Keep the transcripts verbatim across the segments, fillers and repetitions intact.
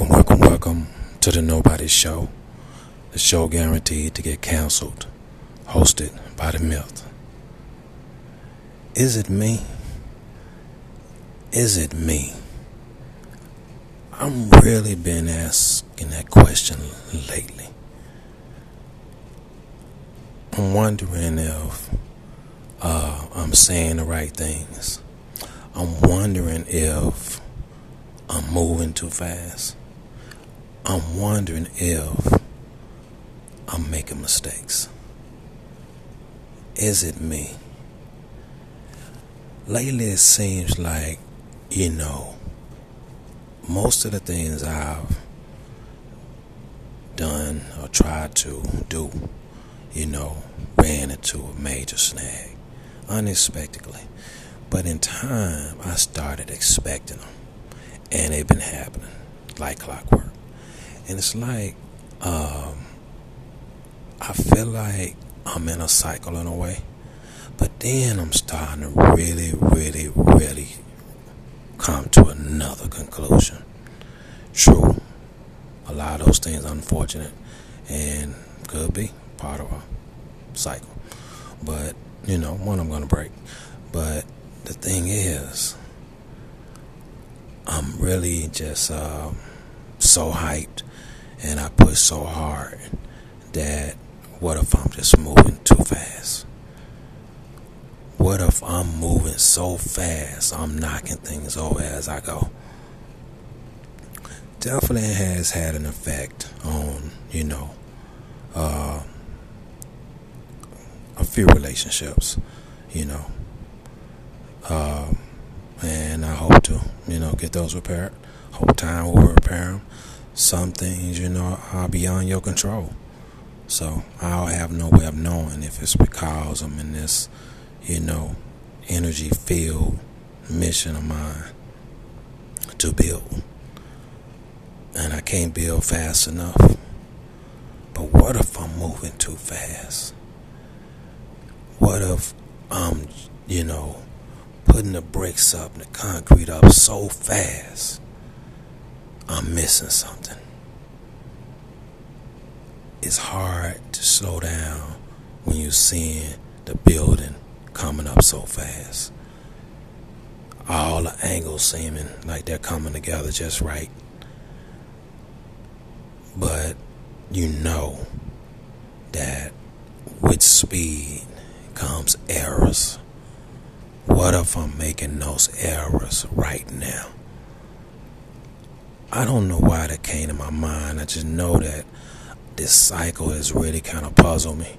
Welcome, welcome, welcome to The Nobody Show, the show guaranteed to get canceled, hosted by the myth. Is it me? Is it me? I'm really been asking that question lately. I'm wondering if uh, I'm saying the right things. I'm wondering if I'm moving too fast. I'm wondering if I'm making mistakes. Is it me? Lately it seems like, you know, most of the things I've done or tried to do, you know, ran into a major snag unexpectedly. But in time, I started expecting them. And they've been happening like clockwork. And it's like, um, I feel like I'm in a cycle in a way. But then I'm starting to really, really, really come to another conclusion. True, a lot of those things are unfortunate and could be part of a cycle. But, you know, one I'm going to break. But the thing is, I'm really just uh, so hyped and I push so hard that what if I'm just moving too fast? What if I'm moving so fast I'm knocking things over as I go? Definitely has had an effect on, you know, uh, a few relationships, you know. Uh, And I hope to, you know, get those repaired. Hope time will repair them. Some things, you know, are beyond your control. So I'll have no way of knowing if it's because I'm in this, you know, energy field mission of mine to build. And I can't build fast enough. But what if I'm moving too fast? What if I'm, you know, putting the bricks up and the concrete up so fast, I'm missing something. It's hard to slow down when you're seeing the building coming up so fast. All the angles seeming like they're coming together just right. But you know that with speed comes errors. What if I'm making those errors right now? I don't know why that came to my mind. I just know that this cycle has really kind of puzzled me.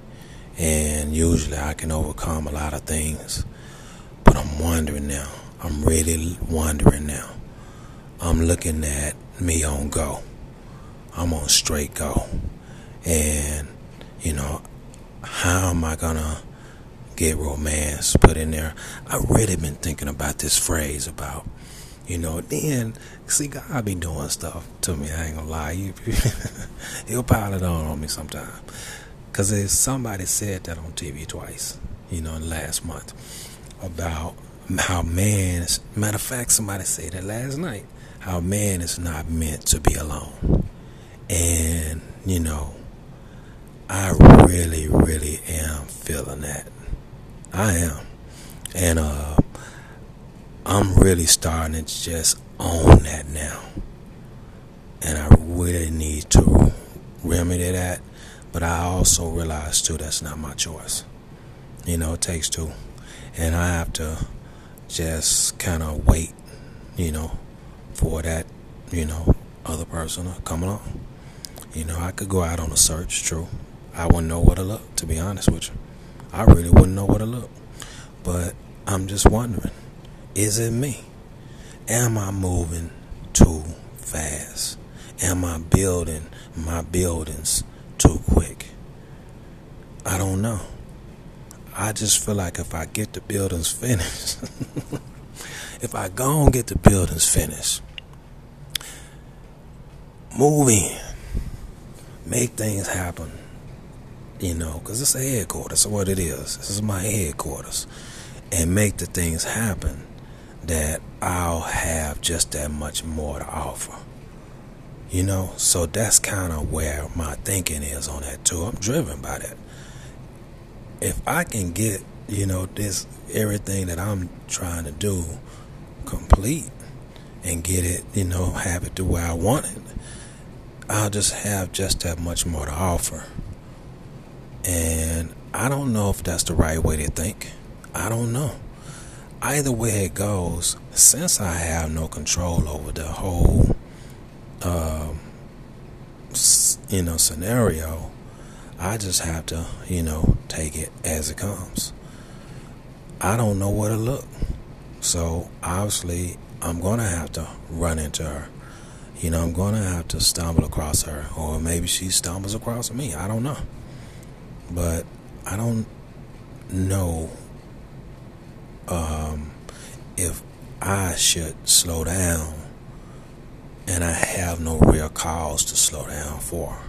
And usually I can overcome a lot of things. But I'm wondering now. I'm really wondering now. I'm looking at me on go. I'm on straight go. And, you know, how am I going to get romance put in there? I've really been thinking about this phrase about, you know, then, see, God be doing stuff to me. I ain't gonna lie. He'll pile it on on me sometime. Because somebody said that on T V twice, you know, last month, about how man, is, matter of fact, somebody said that last night, how man is not meant to be alone. And, you know, I really, really am feeling that. I am. And uh, I'm really starting to just own that now. And I really need to remedy that. But I also realize, too, that's not my choice. You know, it takes two. And I have to just kind of wait, you know, for that, you know, other person to come along. You know, I could go out on a search, true. I wouldn't know where to look, to be honest with you. I really wouldn't know where to look. But I'm just wondering, is it me? Am I moving too fast? Am I building my buildings too quick? I don't know. I just feel like if I get the buildings finished, if I go and get the buildings finished, move in, make things happen. You know, because it's a headquarters, what it is. This is my headquarters. And make the things happen that I'll have just that much more to offer. You know, so that's kind of where my thinking is on that too. I'm driven by that. If I can get, you know, this, everything that I'm trying to do complete and get it, you know, have it to where I want it, I'll just have just that much more to offer. And I don't know if that's the right way to think. I don't know. Either way it goes, since I have no control over the whole, um, you know, scenario, I just have to, you know, take it as it comes. I don't know where to look. So, obviously, I'm going to have to run into her. You know, I'm going to have to stumble across her. Or maybe she stumbles across me. I don't know. But I don't know um, if I should slow down. And I have no real cause to slow down for.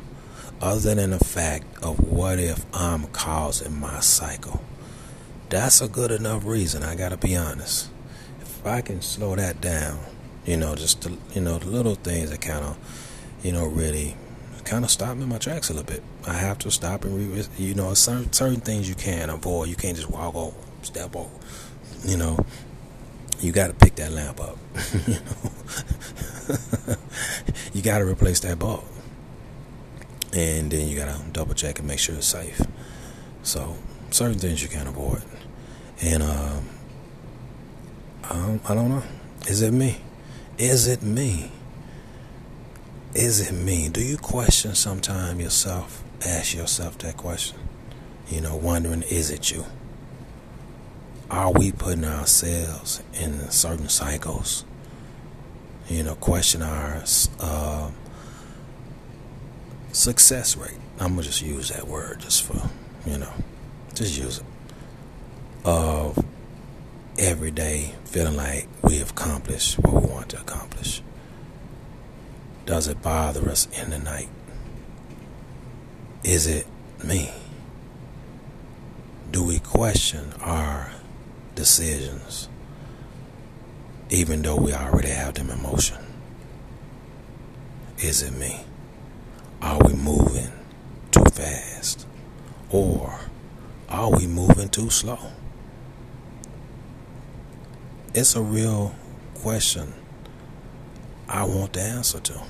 Other than the fact of what if I'm causing my cycle. That's a good enough reason, I gotta be honest. If I can slow that down, you know, just the, you know, the little things that kind of, you know, really kind of stop me in my tracks a little bit. I have to stop and, re- you know, certain, certain things you can't avoid. You can't just walk over, step over, you know. You got to pick that lamp up, you know. You got to replace that bulb. And then you got to double check and make sure it's safe. So, certain things you can't avoid. And um, I, don't, I don't know. Is it me? Is it me? Is it me? Do you question sometime yourself? Ask yourself that question. You know, wondering, is it you? Are we putting ourselves in certain cycles? You know, question our uh, success rate. I'm going to just use that word just for, you know, just use it. Of uh, every day feeling like we accomplished what we want to accomplish. Does it bother us in the night? Is it me? Do we question our decisions even though we already have them in motion? Is it me? Are we moving too fast? Or are we moving too slow? It's a real question I want the answer to.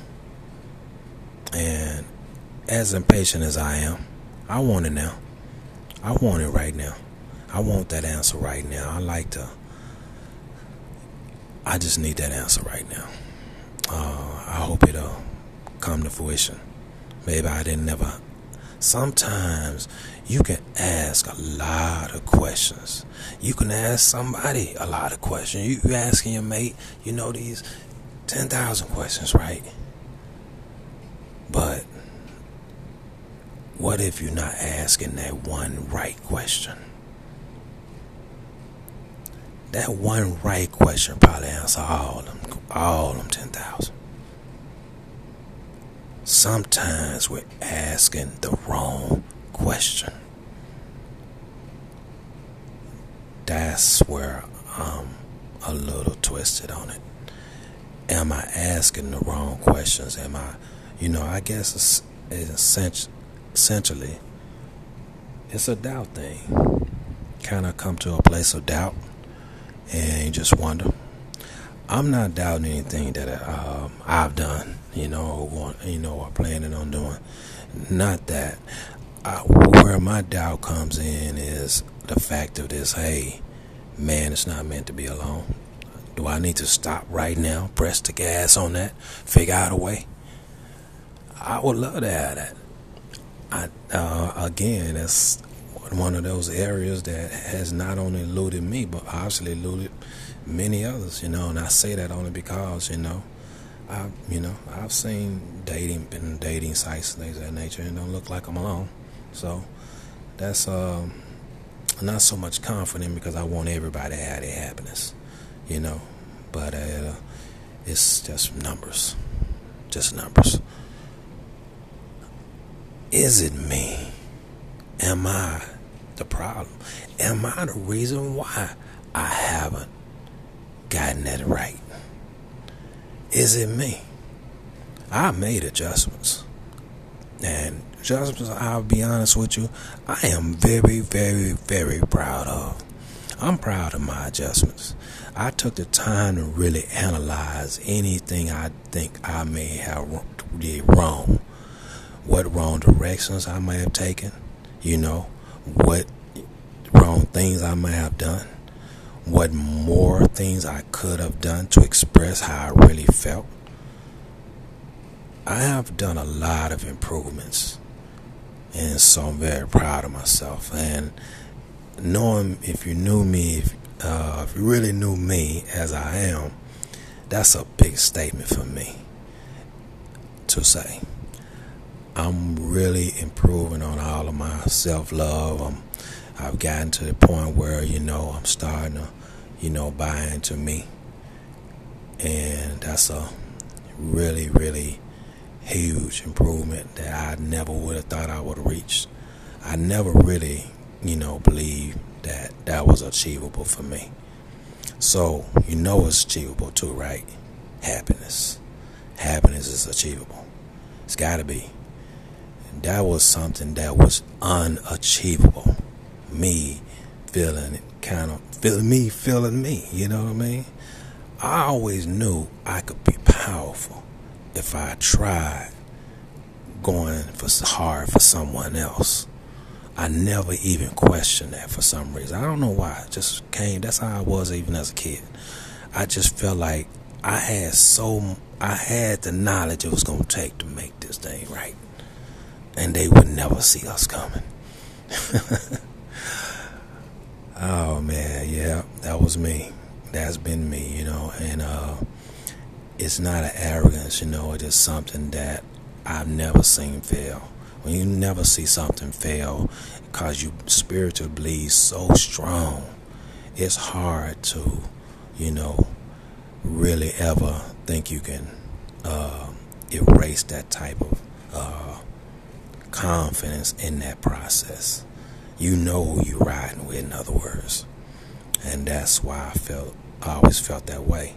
And as impatient as I am, I want it now. I want it right now. I want that answer right now. I like to. I just need that answer right now. Uh, I hope it'll come to fruition. Maybe I didn't never. Sometimes you can ask a lot of questions. You can ask somebody a lot of questions. You, you're asking your mate, you know, these ten thousand questions, right? But what if you're not asking that one right question? That one right question probably answer all them, all them ten thousand. Sometimes we're asking the wrong question. That's where I'm a little twisted on it. Am I asking the wrong questions? Am I, you know, I guess it's, it's essential. Essentially, it's a doubt thing. Kind of come to a place of doubt, and you just wonder. I'm not doubting anything that uh, I've done, you know, or, you know, or planning on doing. Not that. I, where my doubt comes in is the fact of this. Hey, man, it's not meant to be alone. Do I need to stop right now? Press the gas on that. Figure out a way. I would love to have that. I, uh, again, that's one of those areas that has not only eluded me, but obviously eluded many others, you know, and I say that only because, you know, I, you know, I've seen dating, been dating sites, things of that nature, and don't look like I'm alone, so that's um, not so much confident because I want everybody to have their happiness, you know, but uh, it's just numbers, just numbers. Is it me? Am I the problem? Am I the reason why I haven't gotten that right? Is it me? I made adjustments. And adjustments, I'll be honest with you, I am very, very, very proud of. I'm proud of my adjustments. I took the time to really analyze anything I think I may have did wrong. What wrong directions I may have taken, you know, what wrong things I may have done, what more things I could have done to express how I really felt. I have done a lot of improvements, and so I'm very proud of myself. And knowing, if you knew me, if, uh, if you really knew me as I am, that's a big statement for me to say. I'm really improving on all of my self-love. I'm, I've gotten to the point where, you know, I'm starting to, you know, buy into me. And that's a really, really huge improvement that I never would have thought I would have reached. I never really, you know, believed that that was achievable for me. So, you know it's achievable too, right? Happiness. Happiness is achievable. It's got to be. That was something that was unachievable. Me feeling it, kind of feeling me, feeling me, you know what I mean? I always knew I could be powerful if I tried going for hard for someone else. I never even questioned that for some reason. I don't know why. It just came. That's how I was even as a kid. I just felt like I had so I had the knowledge it was going to take to make this thing right. And they would never see us coming. Oh, man, yeah, that was me. That's been me, you know. And uh, it's not an arrogance, you know. It is something that I've never seen fail. When you never see something fail, because you spiritually believe so strong, it's hard to, you know, really ever think you can uh, erase that type of uh confidence in that process. You know who you're riding with, in other words. And that's why I felt I always felt that way.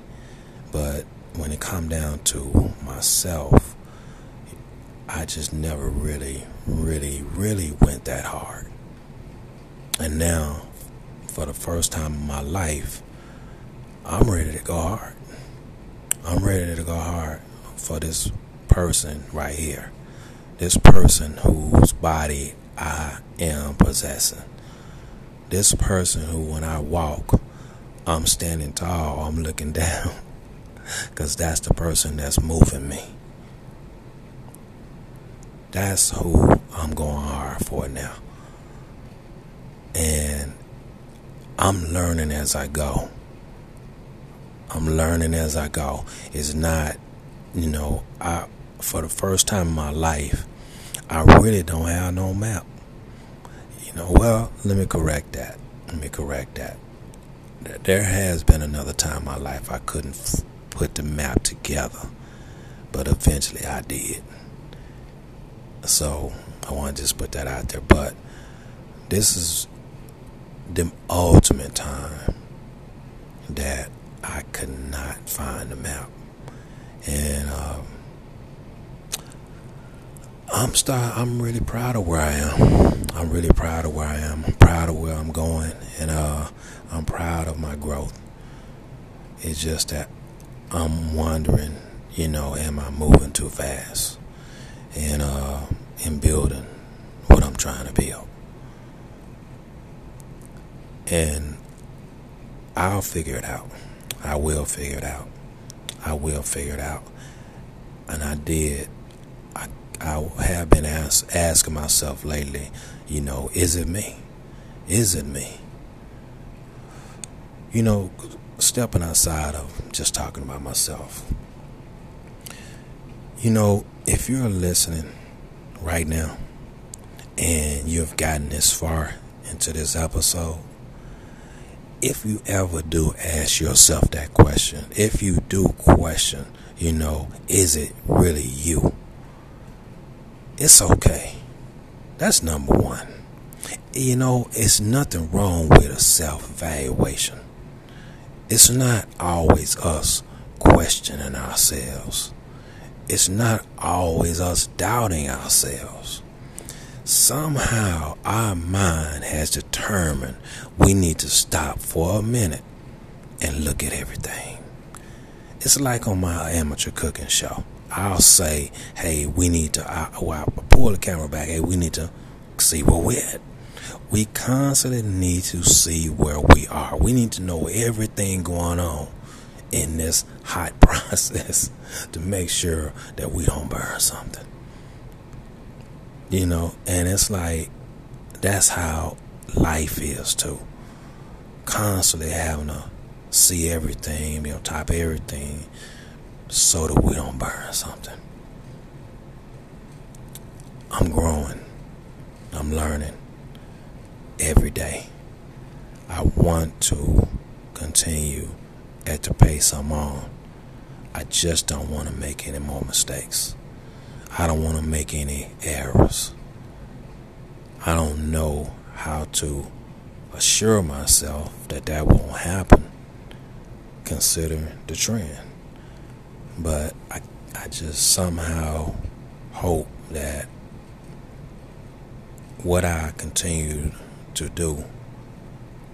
But when it come down to myself, I just never really really really went that hard. And now, for the first time in my life, I'm ready to go hard. I'm ready to go hard for this person right here. This person whose body I am possessing. This person who, when I walk, I'm standing tall, I'm looking down. Because that's the person that's moving me. That's who I'm going hard for now. And I'm learning as I go. I'm learning as I go. It's not, you know, I... For the first time in my life, I really don't have no map. You know, well, let me correct that. Let me correct that. There has been another time in my life I couldn't f- put the map together. But eventually I did. So, I want to just put that out there. But this is the ultimate time that I could not find the map. And, um... I'm start, I'm really proud of where I am. I'm really proud of where I am. I'm proud of where I'm going. And uh, I'm proud of my growth. It's just that I'm wondering, you know, am I moving too fast? And uh, in building what I'm trying to build. And I'll figure it out. I will figure it out. I will figure it out. And I did. I I have been ask, asking myself lately, you know, is it me? Is it me? You know, stepping outside of just talking about myself. You know, if you're listening right now and you've gotten this far into this episode, if you ever do ask yourself that question, if you do question, you know, is it really you? It's okay. That's number one. You know, it's nothing wrong with a self-evaluation. It's not always us questioning ourselves. it's not always us doubting ourselves. Somehow our mind has determined we need to stop for a minute and look at everything. It's like on my amateur cooking show. I'll say, hey, we need to, I, well, I'll pull the camera back. Hey, we need to see where we're at. We constantly need to see where we are. We need to know everything going on in this hot process to make sure that we don't burn something. You know, and it's like, that's how life is too. Constantly having to see everything, you know, top everything, so that we don't burn something. I'm growing. I'm learning every day. I want to continue at the pace I'm on. I just don't want to make any more mistakes. I don't want to make any errors. I don't know how to assure myself that that won't happen, considering the trend. But I, I just somehow hope that what I continue to do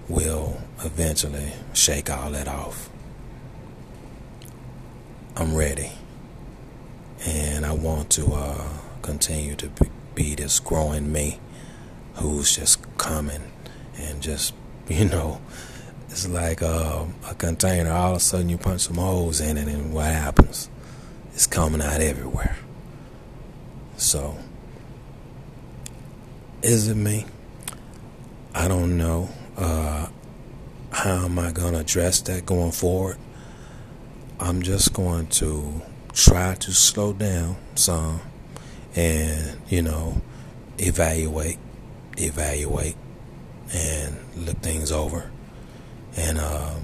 will eventually shake all that off. I'm ready. And I want to uh, continue to be, be this growing me who's just coming and just, you know, it's like uh, a container. All of a sudden you punch some holes in it and what happens? It's coming out everywhere. So, is it me? I don't know. Uh, how am I going to address that going forward? I'm just going to try to slow down some and, you know, evaluate, evaluate, and look things over. And, um,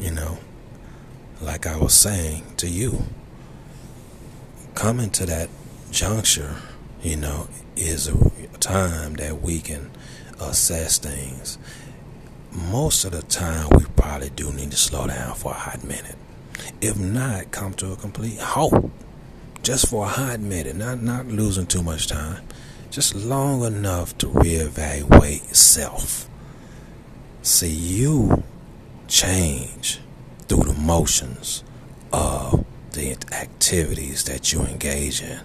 you know, like I was saying to you, coming to that juncture, you know, is a time that we can assess things. Most of the time, we probably do need to slow down for a hot minute. If not, come to a complete halt just for a hot minute, not, not losing too much time, just long enough to reevaluate self. See, you change through the motions of the activities that you engage in,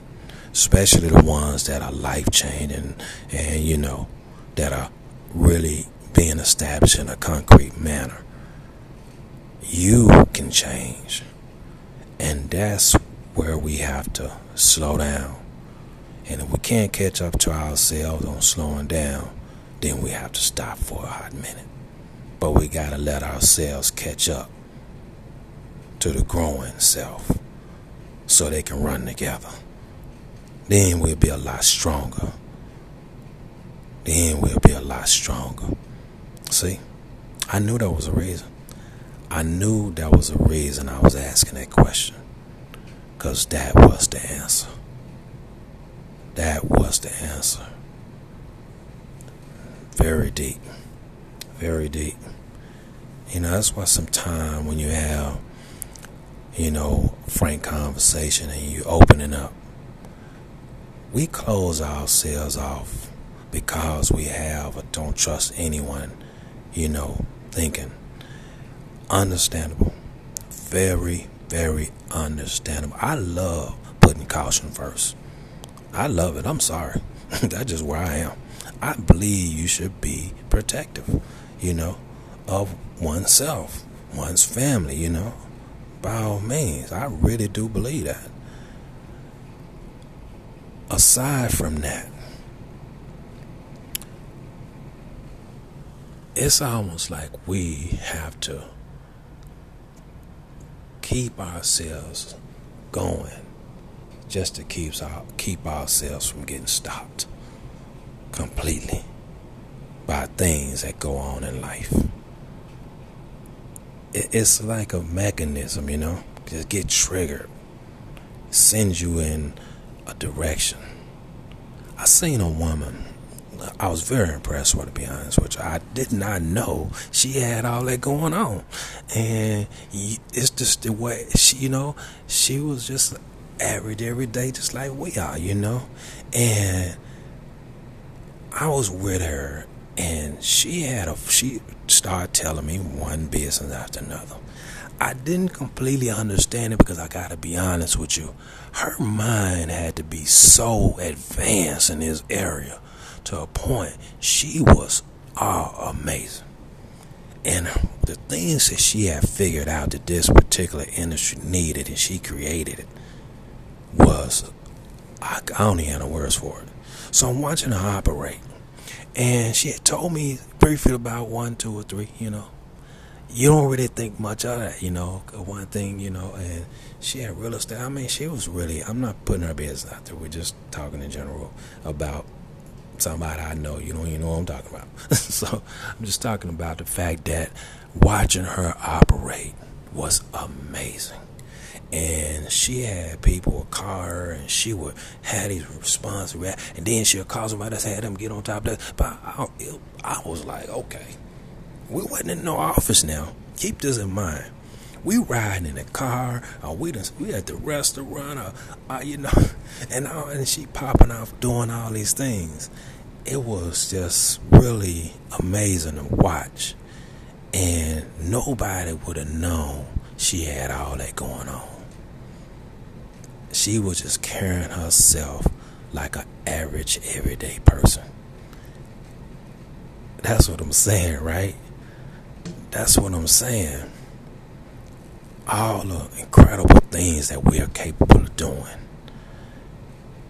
especially the ones that are life-changing and, you know, that are really being established in a concrete manner. You can change. And that's where we have to slow down. And if we can't catch up to ourselves on slowing down, then we have to stop for a hot minute. But we gotta let ourselves catch up to the growing self so they can run together. Then we'll be a lot stronger. Then we'll be a lot stronger. See, I knew that was a reason. I knew that was a reason I was asking that question, because that was the answer. That was the answer. Very deep. Very deep. You know, that's why sometimes when you have, you know, frank conversation and you opening up, we close ourselves off because we have or don't trust anyone, you know, thinking. Understandable. Very, very understandable. I love putting caution first. I love it. I'm sorry. That's just where I am. I believe you should be protective, you know, of oneself, one's family, you know. By all means, I really do believe that. Aside from that, it's almost like we have to keep ourselves going just to keep, our, keep ourselves from getting stopped completely by things that go on in life. It, it's like a mechanism, you know, just get triggered, send you in a direction. I seen a woman I was very impressed with her, to be honest with you. I did not know she had all that going on. And it's just the way, she, you know, she was just average every day, just like we are, you know. And I was with her, and she had a, she started telling me one business after another. I didn't completely understand it because I gotta be honest with you, her mind had to be so advanced in this area to a point she was all amazing. And the things that she had figured out that this particular industry needed and she created it was, I don't even have the words for it. So I'm watching her operate, and she had told me briefly about one, two, or three, you know. You don't really think much of that, you know, one thing, you know, and she had real estate. I mean, she was really, I'm not putting her business out there. We're just talking in general about somebody I know. You don't even know what I'm talking about. So I'm just talking about the fact that watching her operate was amazing. And she had people call her, and she would have these responses, and then she'll call somebody else, had them get on top of that. But I, it, I was like, okay. We wasn't in no office now. Keep this in mind. We riding in a car, or we done, we at the restaurant, or, or you know, and all, and she popping off doing all these things. It was just really amazing to watch, and nobody would have known she had all that going on. She was just carrying herself like an average, everyday person. That's what I'm saying, right? That's what I'm saying. All the incredible things that we are capable of doing.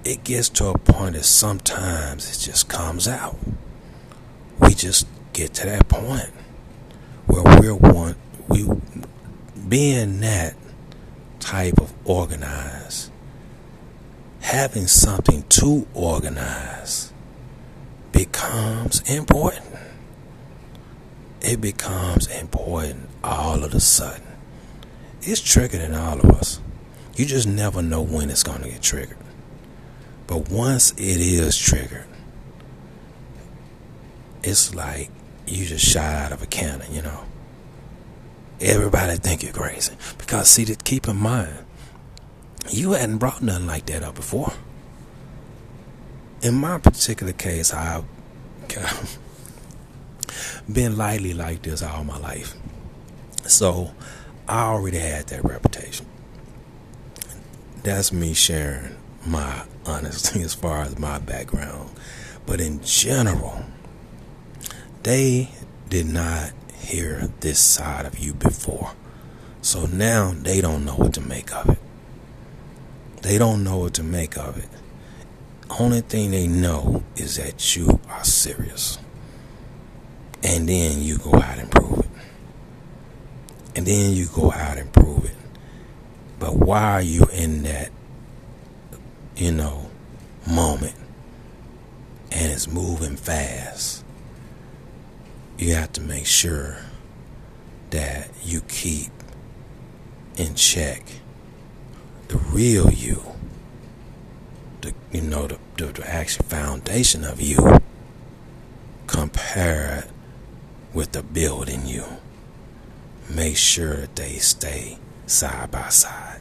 It gets to a point that sometimes it just comes out. We just get to that point where we're one, we, being that type of organized, having something to organize becomes important. It becomes important all of a sudden. It's triggered in all of us. You just never know when it's going to get triggered. But once it is triggered, it's like you just shot out of a cannon, you know. Everybody think you're crazy. Because, see, to keep in mind, you hadn't brought nothing like that up before. In my particular case, I've been lightly like this all my life. So I already had that reputation. That's me sharing my honesty as far as my background. But in general, they did not hear this side of you before. So now they don't know what to make of it. They don't know what to make of it. Only thing they know is that you are serious. And then you go out and prove it. And then you go out and prove it. But why are you in that, you know, moment? And it's moving fast. You have to make sure that you keep in check the real you. The, you know, the, the, the actual foundation of you compared with the building you. Make sure that they stay side by side.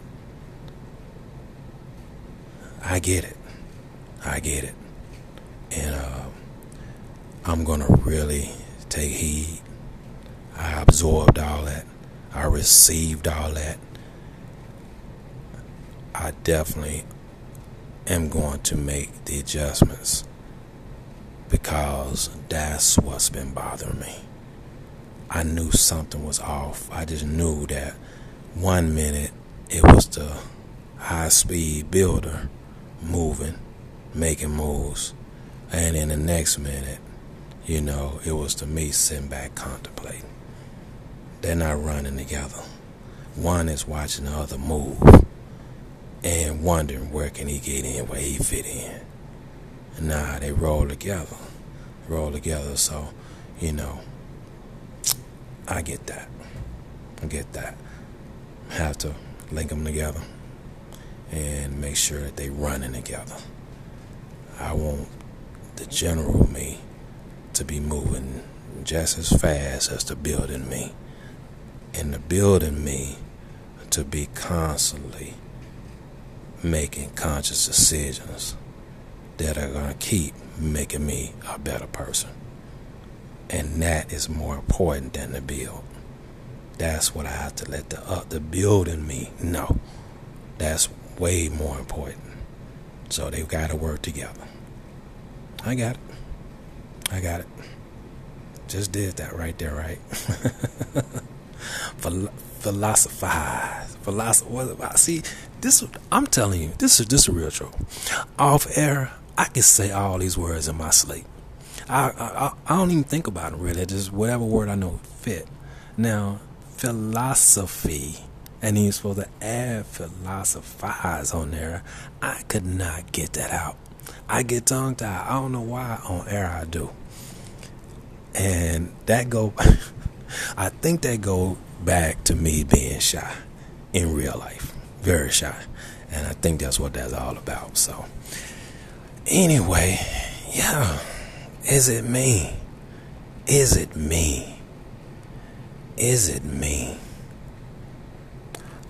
I get it. I get it. And uh, I'm going to really take heed. I absorbed all that. I received all that. I definitely am going to make the adjustments, because that's what's been bothering me. I knew something was off. I just knew that one minute it was the high speed builder moving, making moves, and in the next minute, you know, it was to me sitting back contemplating. They're not running together. One is watching the other move and wondering where can he get in, where he fit in. Nah, they roll together. Roll together, so, you know, I get that. I get that. Have to link them together and make sure that they running together. I won't the general me to be moving just as fast as the building me, and the building me to be constantly making conscious decisions that are going to keep making me a better person. And that is more important than the build. That's what I have to let the up the building me know. That's way more important. So they've got to work together. I got it. I got it. Just did that right there, right? Philosophize. Philosophize. See, this, I'm telling you, this is this is real true. Off air, I can say all these words in my sleep. I, I, I don't even think about it, really. Just whatever word I know fit. Now, philosophy, and he's supposed to add philosophize on there. I could not get that out. I get tongue-tied. I don't know why on air I do. And that go, I think that go back to me being shy in real life. Very shy. And I think that's what that's all about. So, anyway, yeah. Is it me? Is it me? Is it me?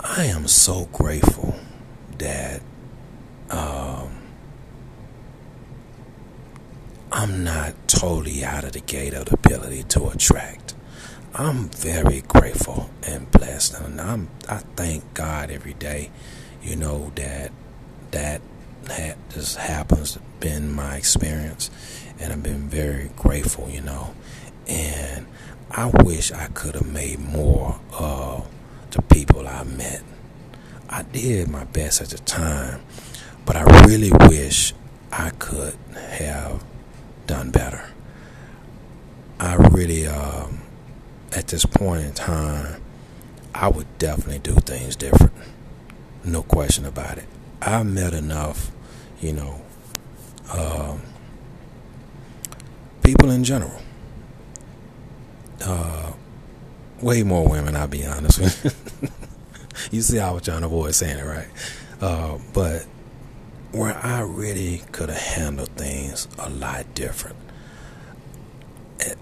I am so grateful that um, I'm not totally out of the gate of the ability to attract. I'm very grateful and blessed, and I'm I thank God every day. You know that that that just happens. Been my experience. And I've been very grateful, you know. And I wish I could have made more of the people I met. I did my best at the time, but I really wish I could have done better. I really, um, at this point in time, I would definitely do things different. No question about it. I met enough, you know, um, people in general, uh, way more women, I'll be honest with you. You see, I was trying to avoid saying it, right? Uh, but where I really could have handled things a lot different,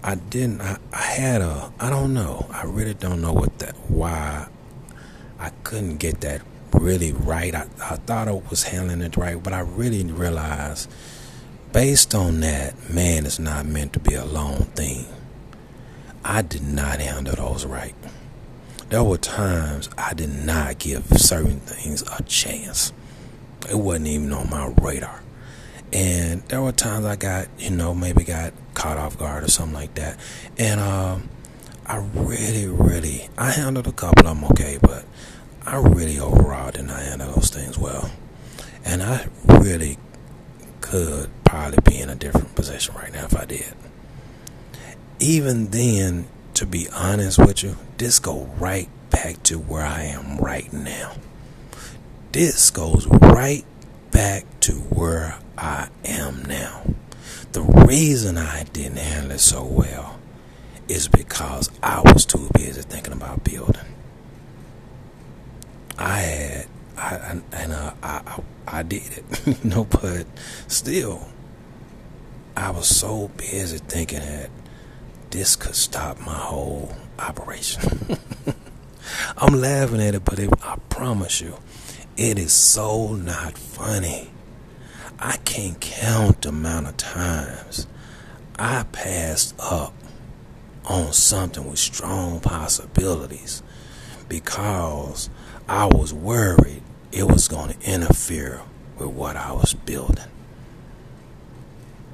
I didn't. I, I had a. I don't know. I really don't know what that. Why I couldn't get that really right. I, I thought I was handling it right, but I really realized, based on that, man is not meant to be a lone thing. I did not handle those right. There were times I did not give certain things a chance. It wasn't even on my radar. And there were times I got, you know, maybe got caught off guard or something like that. And um, I really, really, I handled a couple of them okay, but I really overall did not handle those things well. And I really could probably be in a different position right now if I did. Even then, to be honest with you, this go right back to where I am right now. This goes right back to where I am now. The reason I didn't handle it so well is because I was too busy thinking about building. I had I, I, and uh, I, I I did it, you know, but still, I was so busy thinking that this could stop my whole operation. I'm laughing at it, but it, I promise you, it is so not funny. I can't count the amount of times I passed up on something with strong possibilities because I was worried it was going to interfere with what I was building.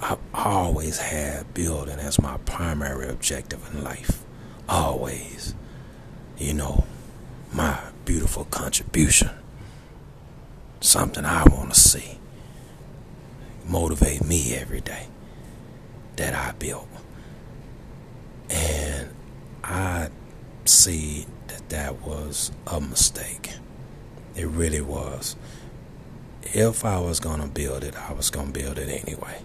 I've always had building as my primary objective in life. Always. You know, my beautiful contribution. Something I want to see. Motivate me every day that I built. And I see that that was a mistake. It really was. If I was going to build it, I was going to build it anyway.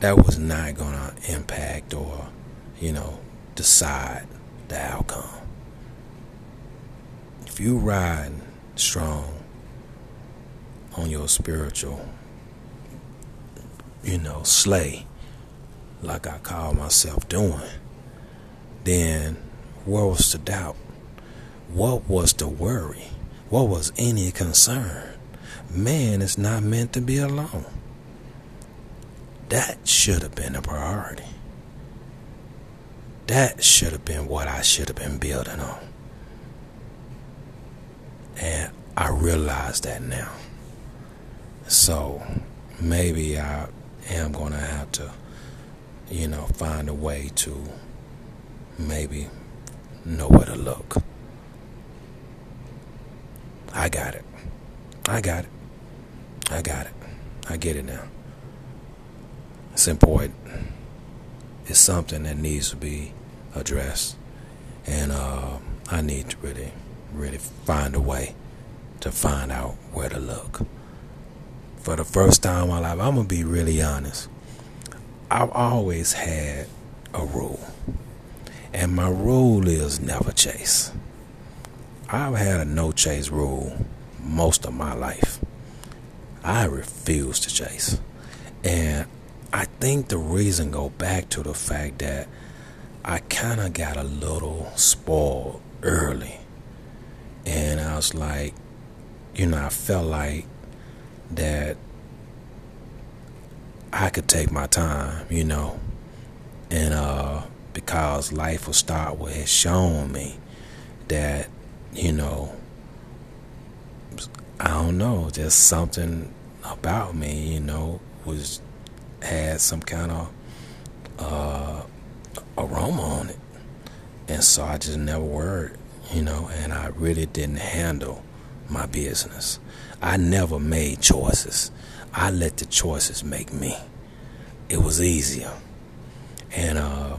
That was not going to impact or, you know, decide the outcome. If you ride strong on your spiritual you know, slay, like I call myself doing, then where was the doubt? What was the worry? What was any concern? Man is not meant to be alone. That should have been a priority. That should have been what I should have been building on. And I realize that now. So maybe I am going to have to, you know, find a way to maybe know where to look. I got it. I got it. I got it. I get it now. It's important. It's something that needs to be addressed. And uh, I need to really, really find a way to find out where to look. For the first time in my life, I'm going to be really honest. I've always had a rule. And my rule is never chase. I've had a no chase rule most of my life. I refuse to chase. And I think the reason go back to the fact that I kind of got a little spoiled early. And I was like, you know, I felt like that I could take my time, you know. And uh, because life will start with it showing me that, you know, I don't know, just something about me, you know, was... had some kind of uh, aroma on it. And so I just never worried, you know, and I really didn't handle my business. I never made choices. I let the choices make me. It was easier. And uh,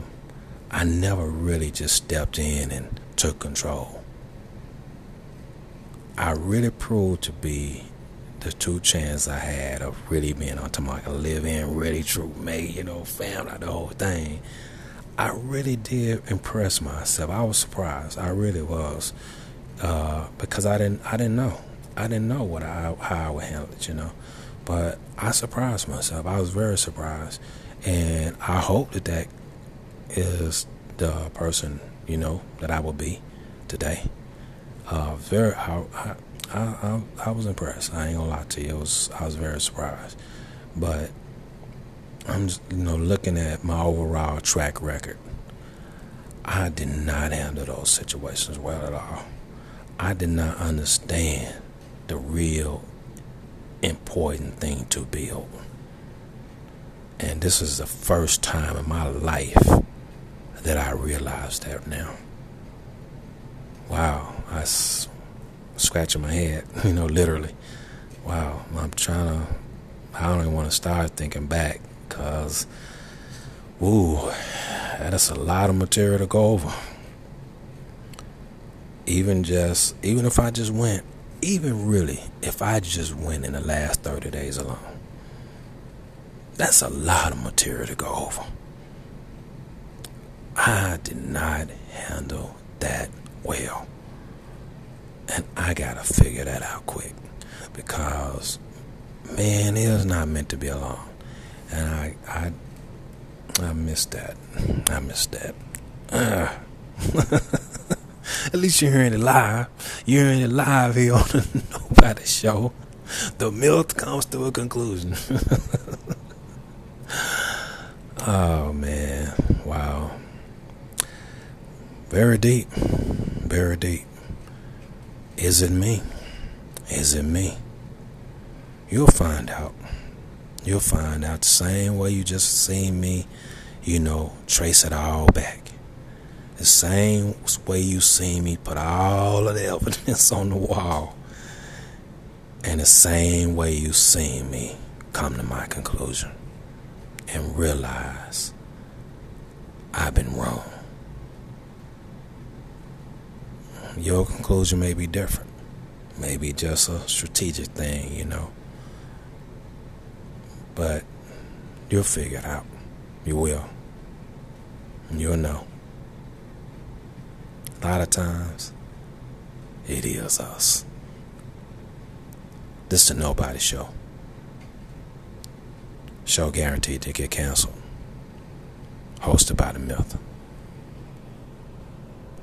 I never really just stepped in and took control. I really proved to be the two chances I had of really being on to my live in, really true mate, you know, family, the whole thing. I really did impress myself. I was surprised. I really was, uh, because I didn't, I didn't know, I didn't know what I how I would handle it, you know. But I surprised myself. I was very surprised, and I hope that that is the person, you know, that I will be today. Uh, very. I, I, I, I I was impressed. I ain't gonna lie to you. It was I was very surprised, but I'm just, you know, looking at my overall track record. I did not handle those situations well at all. I did not understand the real important thing to build, and this is the first time in my life that I realized that now. Wow, I. Scratching my head, you know, literally. Wow, I'm trying to, I don't even want to start thinking back, because, ooh, that's a lot of material to go over. Even just, even if I just went, even really, if I just went in the last thirty days alone, that's a lot of material to go over. I did not handle that well. And I gotta figure that out quick, because man is not meant to be alone, and I I I miss that. I miss that. Uh. At least you're hearing it live. You're hearing it live here on the Nobody Show. The milk comes to a conclusion. Oh man! Wow. Very deep. Very deep. Is it me? Is it me? You'll find out. You'll find out the same way you just seen me, you know, trace it all back. The same way you seen me put all of the evidence on the wall. And the same way you seen me come to my conclusion and realize I've been wrong. Your conclusion may be different. Maybe just a strategic thing, you know. But you'll figure it out. You will. You'll know. A lot of times, it is us. This is the Nobody Show. show guaranteed to get canceled. Hosted by The Myth.